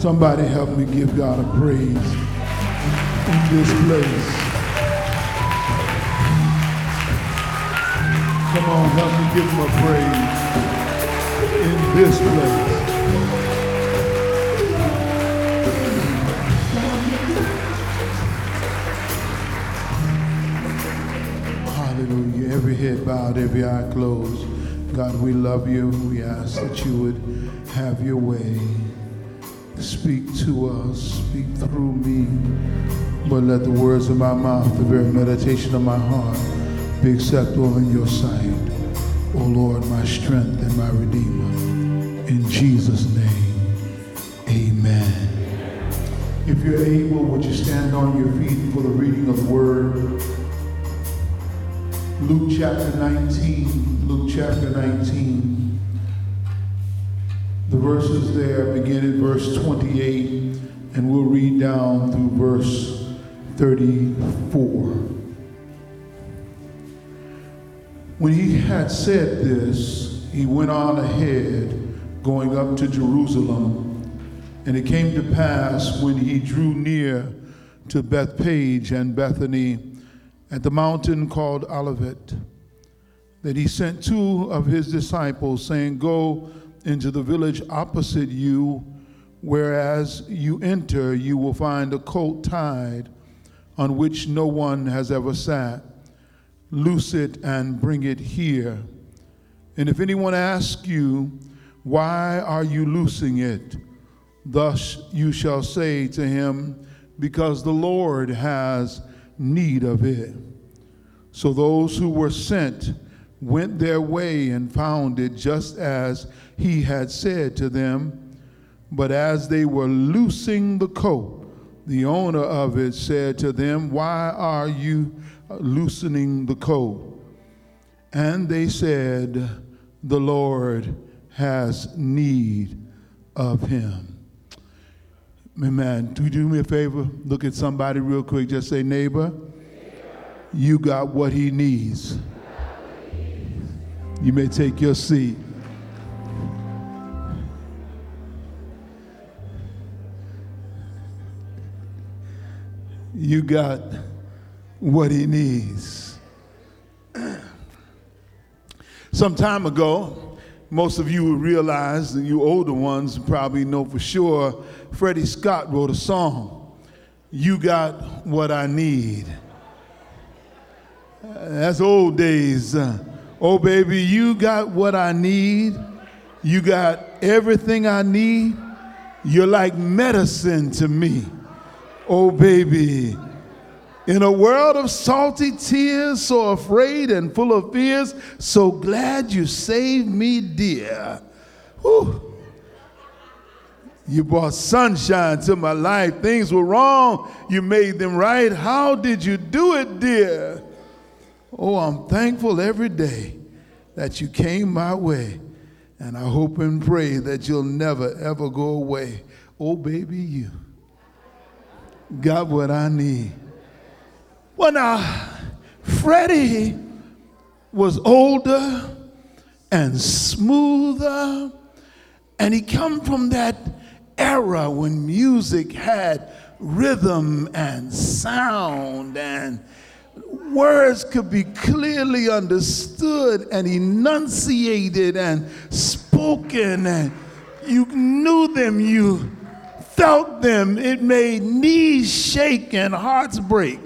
Somebody help me give God a praise in this place. Come on, help me give him a praise in this place. Hallelujah. Every head bowed, every eye closed. God, we love you. We ask that you would have your way. Speak to us, speak through me, but let the words of my mouth, the very meditation of my heart, be acceptable in your sight. O Lord, my strength and my redeemer. In Jesus' name, amen. If you're able, would you stand on your feet for the reading of the word? Luke chapter 19. The verses there begin at verse 28, and we'll read down through verse 34. When he had said this, he went on ahead, going up to Jerusalem. And it came to pass, when he drew near to Bethpage and Bethany, at the mountain called Olivet, that he sent two of his disciples, saying, Go into the village opposite you, whereas you enter, you will find a colt tied, on which no one has ever sat. Loose it and bring it here. And if anyone asks you, Why are you loosing it? Thus you shall say to him, Because the Lord has need of it. So those who were sent went their way and found it just as he had said to them. But as they were loosing the colt, the owner of it said to them, Why are you loosening the colt? And they said, The Lord has need of him. Amen. Do you do me a favor? Look at somebody real quick. Just say, neighbor, you got what he needs. You may take your seat. You got what he needs. Some time ago, most of you would realize, and you older ones probably know for sure, Freddie Scott wrote a song, You Got What I Need. That's old days. Oh, baby, you got what I need. You got everything I need. You're like medicine to me. Oh, baby. In a world of salty tears, so afraid and full of fears, so glad you saved me, dear. Whew. You brought sunshine to my life. Things were wrong. You made them right. How did you do it, dear? Oh, I'm thankful every day that you came my way, and I hope and pray that you'll never, ever go away. Oh, baby, you got what I need. Well, now, Freddie was older and smoother, and he come from that era when music had rhythm and sound, and words could be clearly understood and enunciated and spoken, and you knew them, you felt them. It made knees shake and hearts break.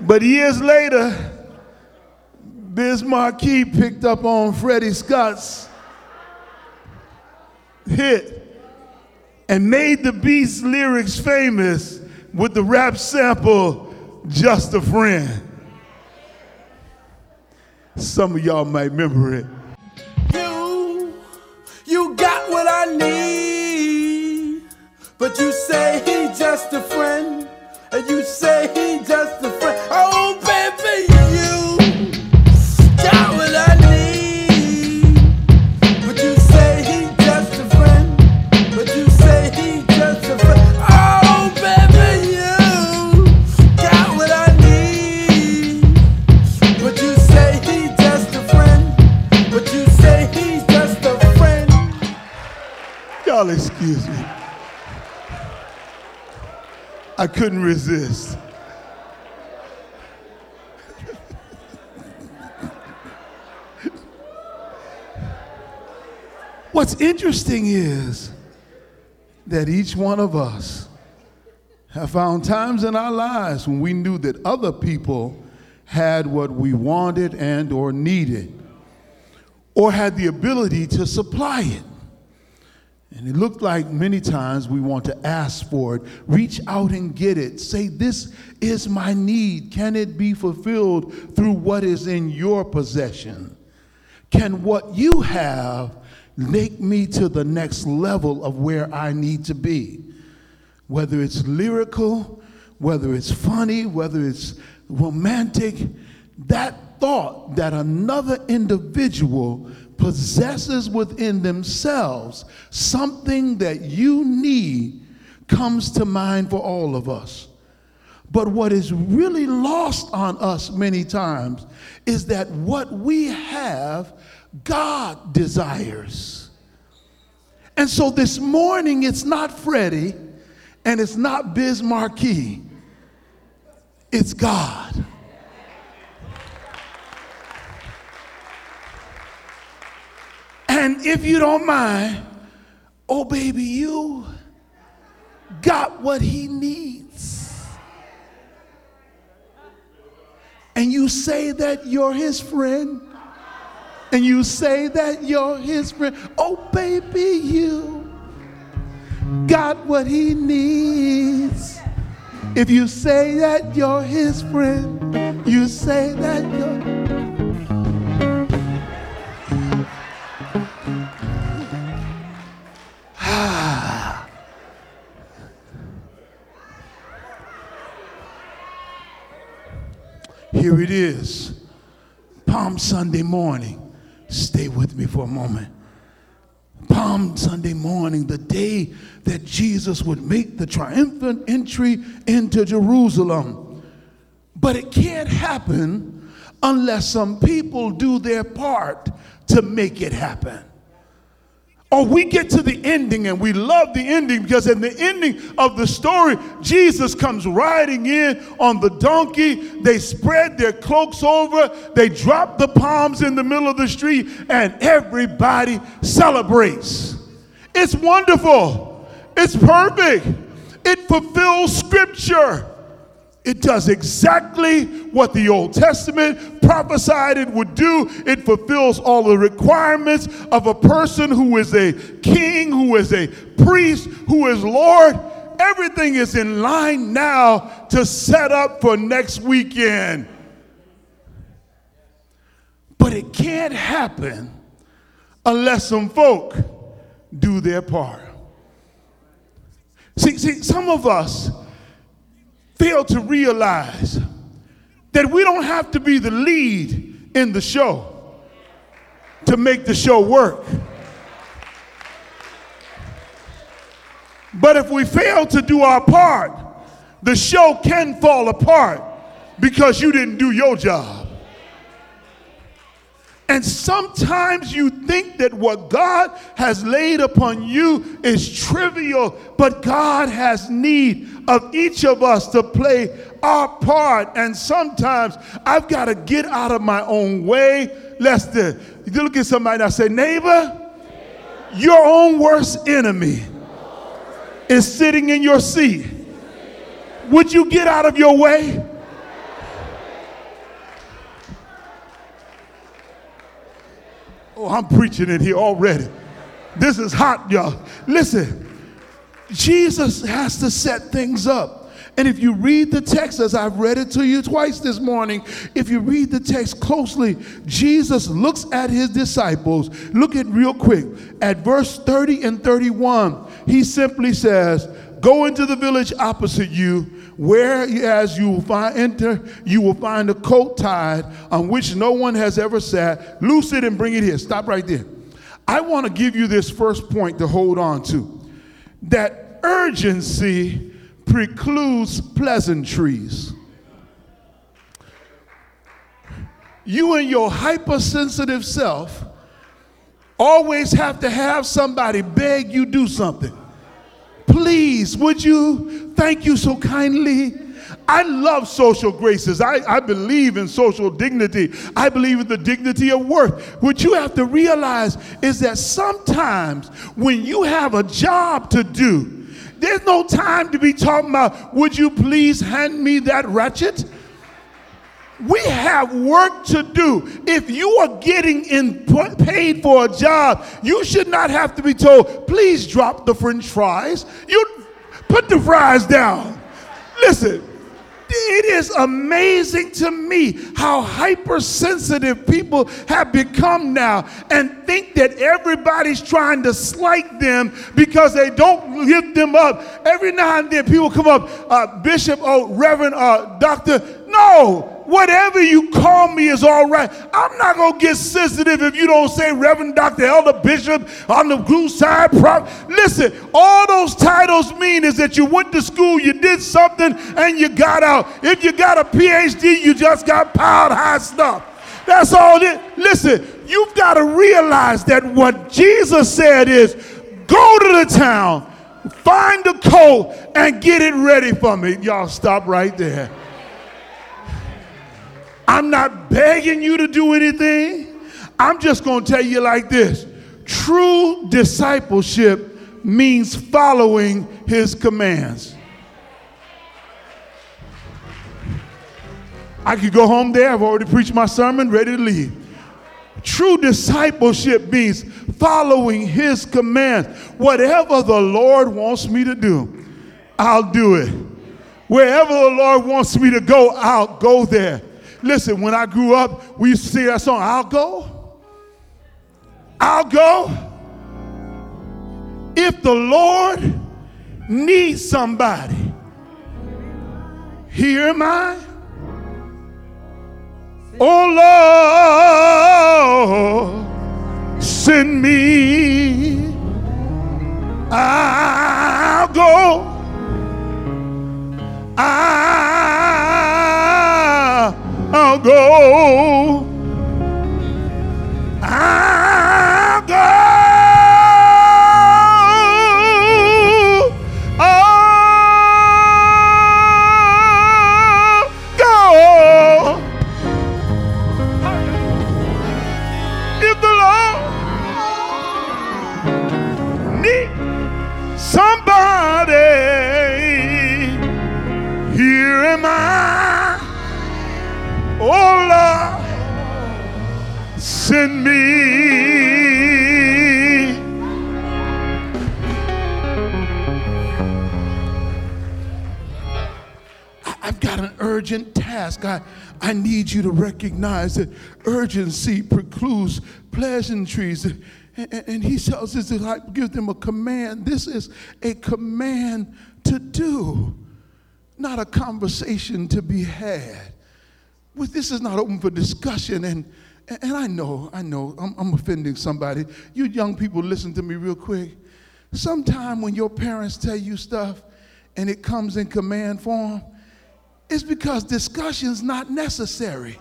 But years later, Biz Markie picked up on Freddie Scott's hit and made the Beat's lyrics famous with the rap sample, Just a Friend. Some of y'all might remember it. You got what I need, but you say he just a friend, and you say he just a friend. Oh, baby, you got what I need. But you say he's just Y'all excuse me. I couldn't resist. What's interesting is that each one of us have found times in our lives when we knew that other people had what we wanted and or needed, or had the ability to supply it. And it looked like many times we want to ask for it, reach out and get it, say, this is my need. Can it be fulfilled through what is in your possession? Can what you have make me to the next level of where I need to be? Whether it's lyrical, whether it's funny, whether it's romantic, that thought that another individual possesses within themselves something that you need comes to mind for all of us. But what is really lost on us many times is that what we have, God desires. And so this morning, it's not Freddie and it's not Biz Markie. It's God. And if you don't mind, oh baby, you got what he needs. And you say that you're his friend. And you say that you're his friend. Oh baby, you got what he needs. If you say that you're his friend, you say that you're... Here it is, Palm Sunday morning. Stay with me for a moment. Palm Sunday morning, the day that Jesus would make the triumphant entry into Jerusalem. But it can't happen unless some people do their part to make it happen. Or we get to the ending, and we love the ending, because in the ending of the story, Jesus comes riding in on the donkey. They spread their cloaks over. They drop the palms in the middle of the street, and everybody celebrates. It's wonderful. It's perfect. It fulfills Scripture. It does exactly what the Old Testament prophesied it would do. It fulfills all the requirements of a person who is a king, who is a priest, who is Lord. Everything is in line now to set up for next weekend. But it can't happen unless some folk do their part. See, some of us fail to realize that we don't have to be the lead in the show to make the show work. But if we fail to do our part, the show can fall apart because you didn't do your job. And sometimes you think that what God has laid upon you is trivial, but God has need of each of us to play our part. And sometimes I've got to get out of my own way. Lest you look at somebody and say, neighbor, your own worst enemy is sitting in your seat. Would you get out of your way? Oh, I'm preaching it here already. This is hot, y'all. Listen, Jesus has to set things up. And if you read the text, as I've read it to you twice this morning, if you read the text closely, Jesus looks at his disciples. Look at real quick at verse 30 and 31. He simply says, go into the village opposite you, where as you enter, you will find a coat tied on which no one has ever sat. Loose it and bring it here. Stop right there. I want to give you this first point to hold on to, that urgency precludes pleasantries. You and your hypersensitive self always have to have somebody beg you do something. Please, would you? Thank you so kindly. I love social graces. I believe in social dignity. I believe in the dignity of work. What you have to realize is that sometimes when you have a job to do, there's no time to be talking about, would you please hand me that ratchet? We have work to do. If you are getting paid for a job, you should not have to be told, please drop the French fries. You put the fries down. Listen, it is amazing to me how hypersensitive people have become now and think that everybody's trying to slight them because they don't lift them up. Every now and then people come up, Bishop, oh, Reverend, Doctor, no, whatever you call me is all right. I'm not going to get sensitive if you don't say Reverend, Doctor, Elder, Bishop, on the Blue Side Prop. Listen, all those titles mean is that you went to school, you did something, and you got out. If you got a PhD, you just got piled high stuff. That's all it. Listen, you've got to realize that what Jesus said is, go to the town, find a coat, and get it ready for me. Y'all stop right there. I'm not begging you to do anything. I'm just going to tell you like this. True discipleship means following his commands. I could go home there. I've already preached my sermon, ready to leave. True discipleship means following his commands. Whatever the Lord wants me to do, I'll do it. Wherever the Lord wants me to go, I'll go there. Listen, when I grew up, we used to sing that song, I'll go. I'll go. If the Lord needs somebody, here am I. Oh Lord, send me. I'll go. I'll go. I'll go. I'll go. If the Lord needs somebody, here am I. Oh Lord, send me. I've got an urgent task. I need you to recognize that urgency precludes pleasantries. And he tells us that I give them a command. This is a command to do, not a conversation to be had. This is not open for discussion, and I know, I'm offending somebody. You young people, listen to me real quick. Sometime when your parents tell you stuff and it comes in command form, it's because discussion's not necessary.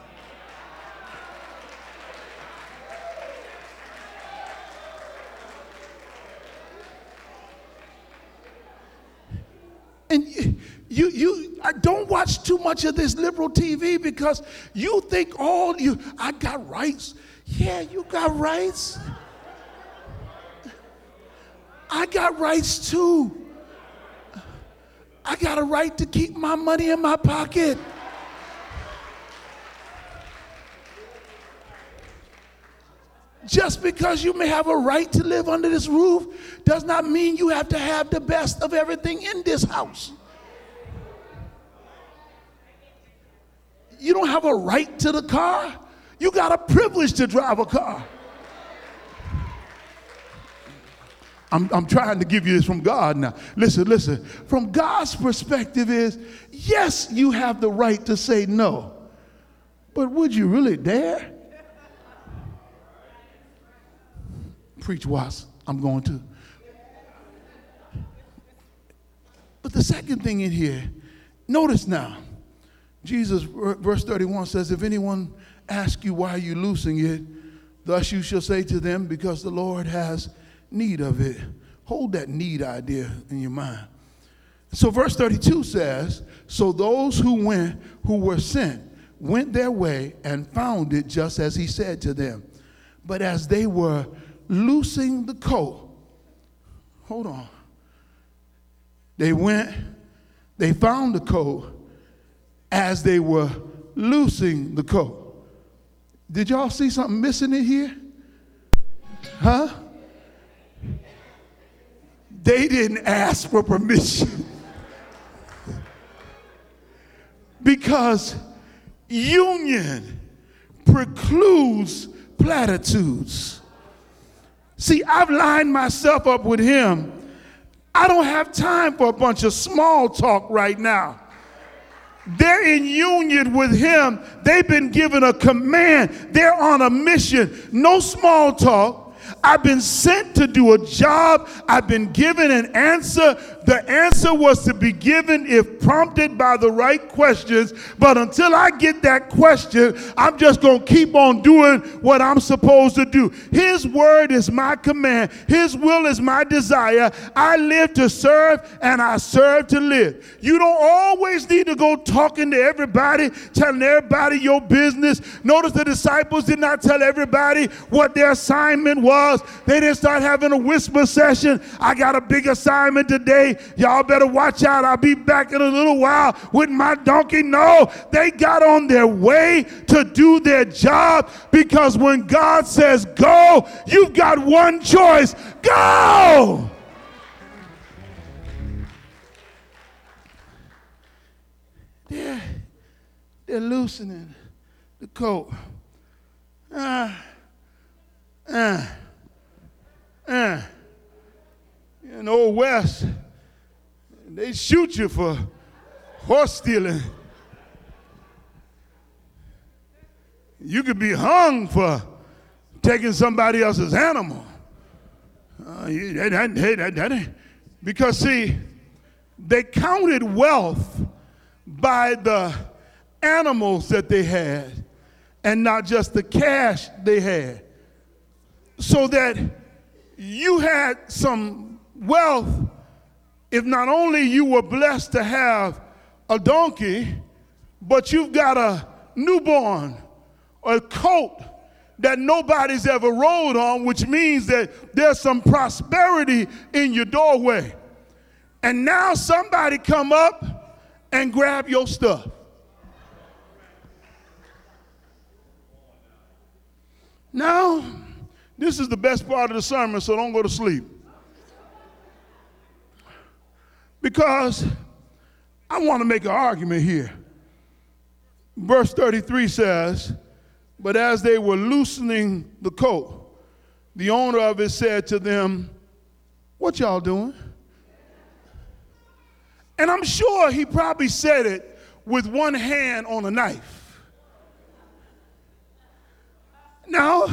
And I don't watch too much of this liberal TV because you think I got rights. Yeah, you got rights. I got rights too. I got a right to keep my money in my pocket. Just because you may have a right to live under this roof does not mean you have to have the best of everything in this house. You don't have a right to the car. You got a privilege to drive a car. I'm trying to give you this from God now. Listen. From God's perspective is, yes, you have the right to say no, but would you really dare? Preach, Watts. I'm going to. But the second thing in here, notice now, Jesus, verse 31 says, if anyone asks you why you're loosing it, Thus you shall say to them, because the Lord has need of it. Hold that need idea in your mind. So verse 32 says, so those who were sent went their way and found it just as he said to them. But as they were loosing the coat, hold on. They found the coat as they were loosing the coat. Did y'all see something missing in here? Huh? They didn't ask for permission. Because union precludes platitudes. See, I've lined myself up with him. I don't have time for a bunch of small talk right now. They're in union with him. They've been given a command. They're on a mission. No small talk. I've been sent to do a job. I've been given an answer. The answer was to be given if prompted by the right questions. But until I get that question, I'm just going to keep on doing what I'm supposed to do. His word is my command. His will is my desire. I live to serve and I serve to live. You don't always need to go talking to everybody, telling everybody your business. Notice the disciples did not tell everybody what their assignment was. They didn't start having a whisper session. I got a big assignment today. Y'all better watch out. I'll be back in a little while with my donkey. No, they got on their way to do their job, because when God says go, you've got one choice. Go! They're loosening the coat. In Old West, they shoot you for horse stealing. You could be hung for taking somebody else's animal. Because, see, they counted wealth by the animals that they had and not just the cash they had. So that you had some wealth if not only you were blessed to have a donkey, but you've got a newborn or a coat that nobody's ever rode on, which means that there's some prosperity in your doorway. And now somebody come up and grab your stuff. Now, this is the best part of the sermon, so don't go to sleep. Because I want to make an argument here. Verse 33 says, but as they were loosening the coat, the owner of it said to them, what y'all doing? And I'm sure he probably said it with one hand on a knife. Now,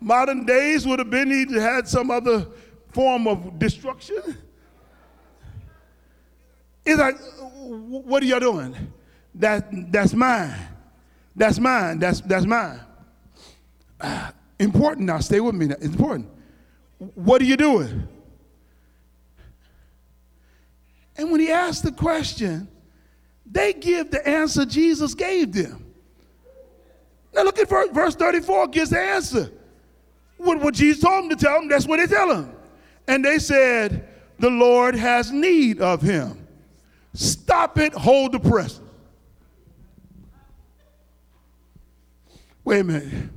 modern days would have been he had some other form of destruction. It's like, what are y'all doing? That's mine. Important now, stay with me now. It's important. What are you doing? And when he asked the question, they give the answer Jesus gave them. Now look at verse 34 gives the answer. What Jesus told them to tell them, that's what they tell him. And they said, the Lord has need of him. Stop it, hold the press. Wait a minute.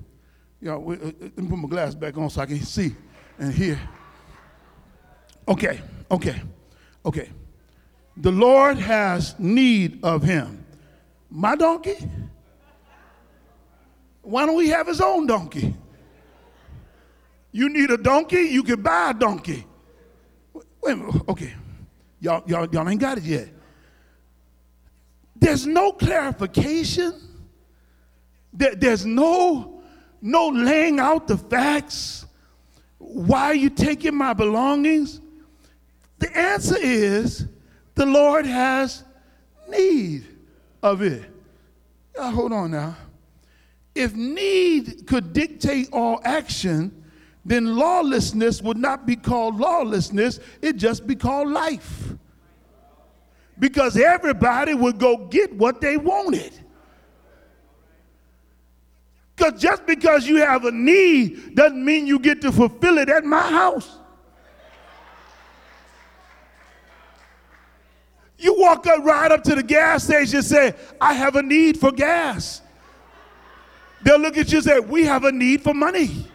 Y'all, let me put my glass back on so I can see and hear. Okay. The Lord has need of him. My donkey? Why don't we have his own donkey? You need a donkey, you can buy a donkey. Wait a minute, okay. Y'all ain't got it yet. There's no clarification. There's no laying out the facts. Why are you taking my belongings? The answer is the Lord has need of it. Y'all hold on now. If need could dictate all action, then lawlessness would not be called lawlessness. It'd just be called life. Because everybody would go get what they wanted. Because just because you have a need doesn't mean you get to fulfill it at my house. You walk up right up to the gas station and say, I have a need for gas. They'll look at you and say, we have a need for money.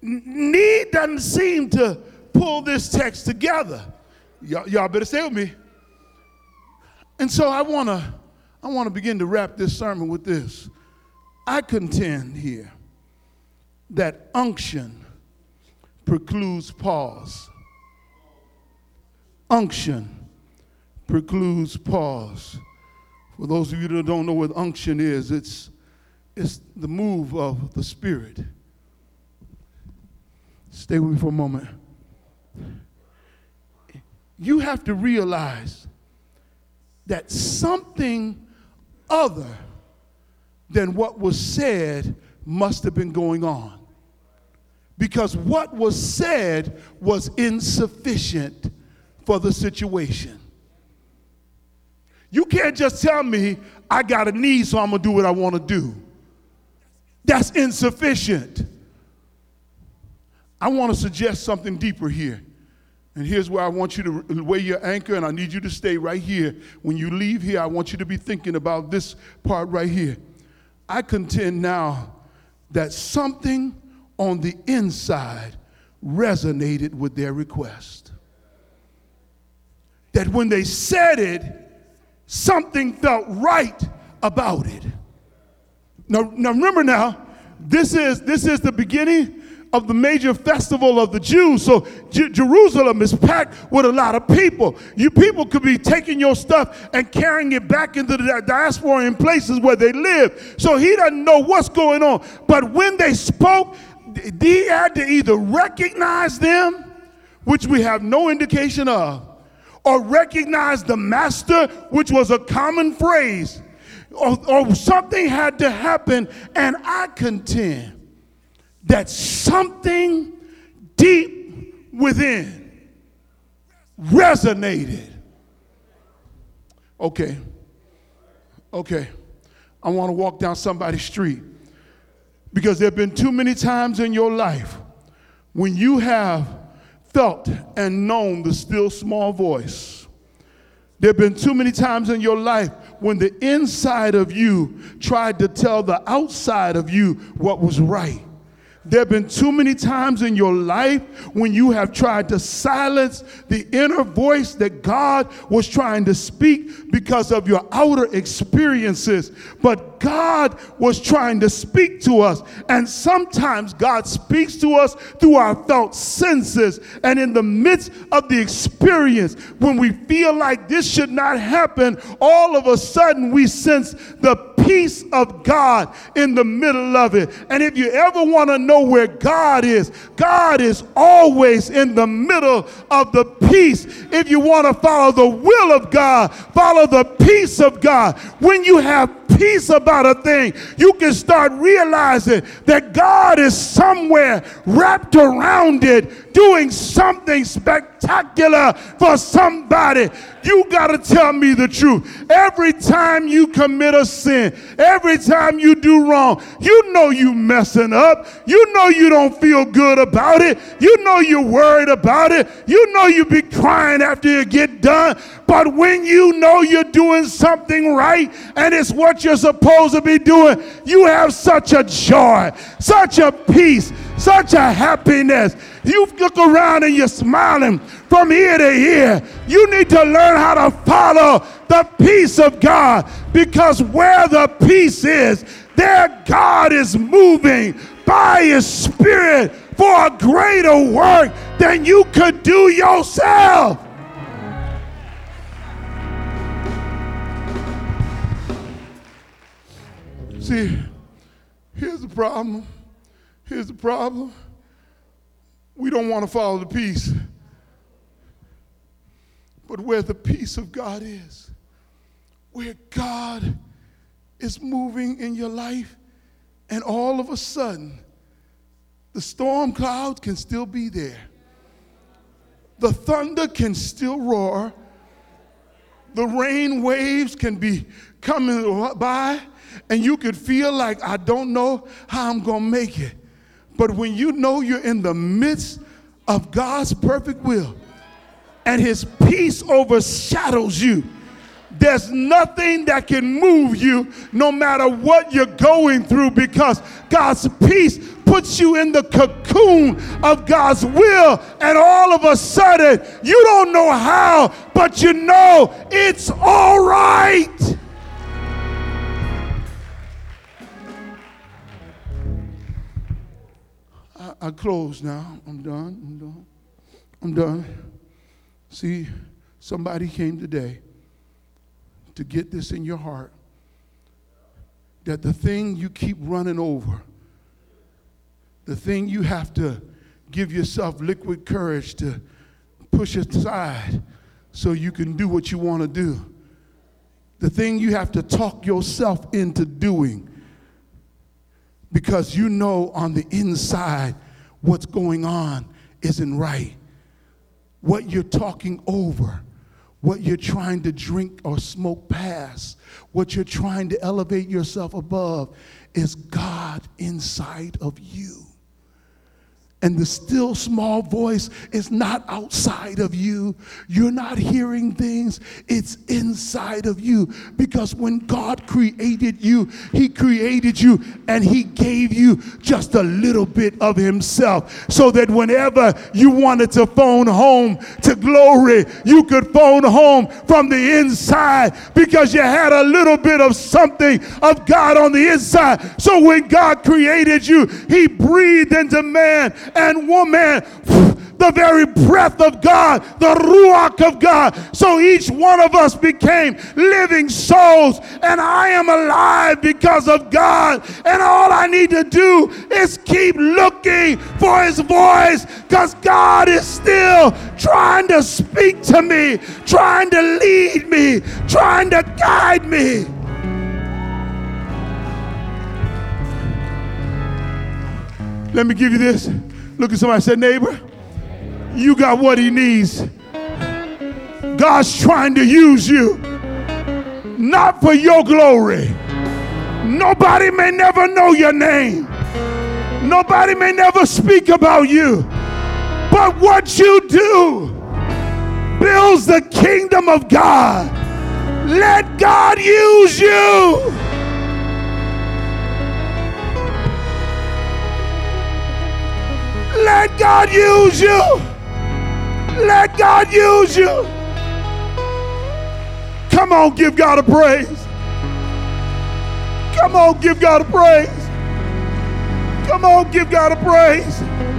Need doesn't seem to pull this text together. Y'all better stay with me. And so I want to begin to wrap this sermon with this. I contend here that unction precludes pause. Unction precludes pause. For those of you that don't know what unction is, it's the move of the Spirit. Stay with me for a moment. You have to realize that something other than what was said must have been going on. Because what was said was insufficient for the situation. You can't just tell me I got a need, so I'm going to do what I want to do. That's insufficient. I want to suggest something deeper here. And here's where I want you to weigh your anchor, and I need you to stay right here. When you leave here, I want you to be thinking about this part right here. I contend now that something on the inside resonated with their request. That when they said it, something felt right about it. Now remember now, this is the beginning of the major festival of the Jews. So Jerusalem is packed with a lot of people. You people could be taking your stuff and carrying it back into the diaspora in places where they live. So he doesn't know what's going on. But when they spoke, he had to either recognize them, which we have no indication of, or recognize the master, which was a common phrase, or something had to happen. And I contend that something deep within resonated. Okay. I want to walk down somebody's street, because there have been too many times in your life when you have felt and known the still small voice. There have been too many times in your life when the inside of you tried to tell the outside of you what was right. There have been too many times in your life when you have tried to silence the inner voice that God was trying to speak because of your outer experiences. But God was trying to speak to us. And sometimes God speaks to us through our felt senses. And in the midst of the experience, when we feel like this should not happen, all of a sudden we sense the peace of God in the middle of it. And if you ever want to know where God is always in the middle of the peace. If you want to follow the will of God, follow the peace of God. When you have peace about a thing, you can start realizing that God is somewhere wrapped around it, doing something spectacular for somebody. You got to tell me the truth. Every time you commit a sin, every time you do wrong, you know you messing up. You know you don't feel good about it. You know you're worried about it. You know you be crying after you get done. But when you know you're doing something right and it's what you're supposed to be doing, you have such a joy, such a peace, such a happiness. You look around and you're smiling from ear to ear. You need to learn how to follow the peace of God, because where the peace is, there God is moving by His Spirit for a greater work than you could do yourself. See, here's the problem. We don't want to follow the peace. But where the peace of God is, where God is moving in your life, and all of a sudden, the storm cloud can still be there. The thunder can still roar. The rain waves can be coming by, and you could feel like, I don't know how I'm going to make it. But when you know you're in the midst of God's perfect will, and his peace overshadows you, there's nothing that can move you no matter what you're going through, because God's peace puts you in the cocoon of God's will, and all of a sudden, you don't know how, but you know it's all right. I close now. I'm done. See, somebody came today to get this in your heart, that the thing you keep running over, the thing you have to give yourself liquid courage to push aside so you can do what you want to do, the thing you have to talk yourself into doing, because you know on the inside what's going on isn't right. What you're talking over, what you're trying to drink or smoke past, what you're trying to elevate yourself above, is God inside of you. And the still small voice is not outside of you. You're not hearing things. It's inside of you. Because when God created you and he gave you just a little bit of himself, so that whenever you wanted to phone home to glory, you could phone home from the inside, because you had a little bit of something of God on the inside. So when God created you, he breathed into man and woman the very breath of God, the ruach of God. So each one of us became living souls, and I am alive because of God. And all I need to do is keep looking for his voice, because God is still trying to speak to me, trying to lead me, trying to guide me. Let me give you this. Look at somebody and say, neighbor, you got what he needs. God's trying to use you, not for your glory. Nobody may never know your name. Nobody may never speak about you. But what you do builds the kingdom of God. Let God use you. Let God use you. Let God use you. Come on, give God a praise. Come on, give God a praise. Come on, give God a praise.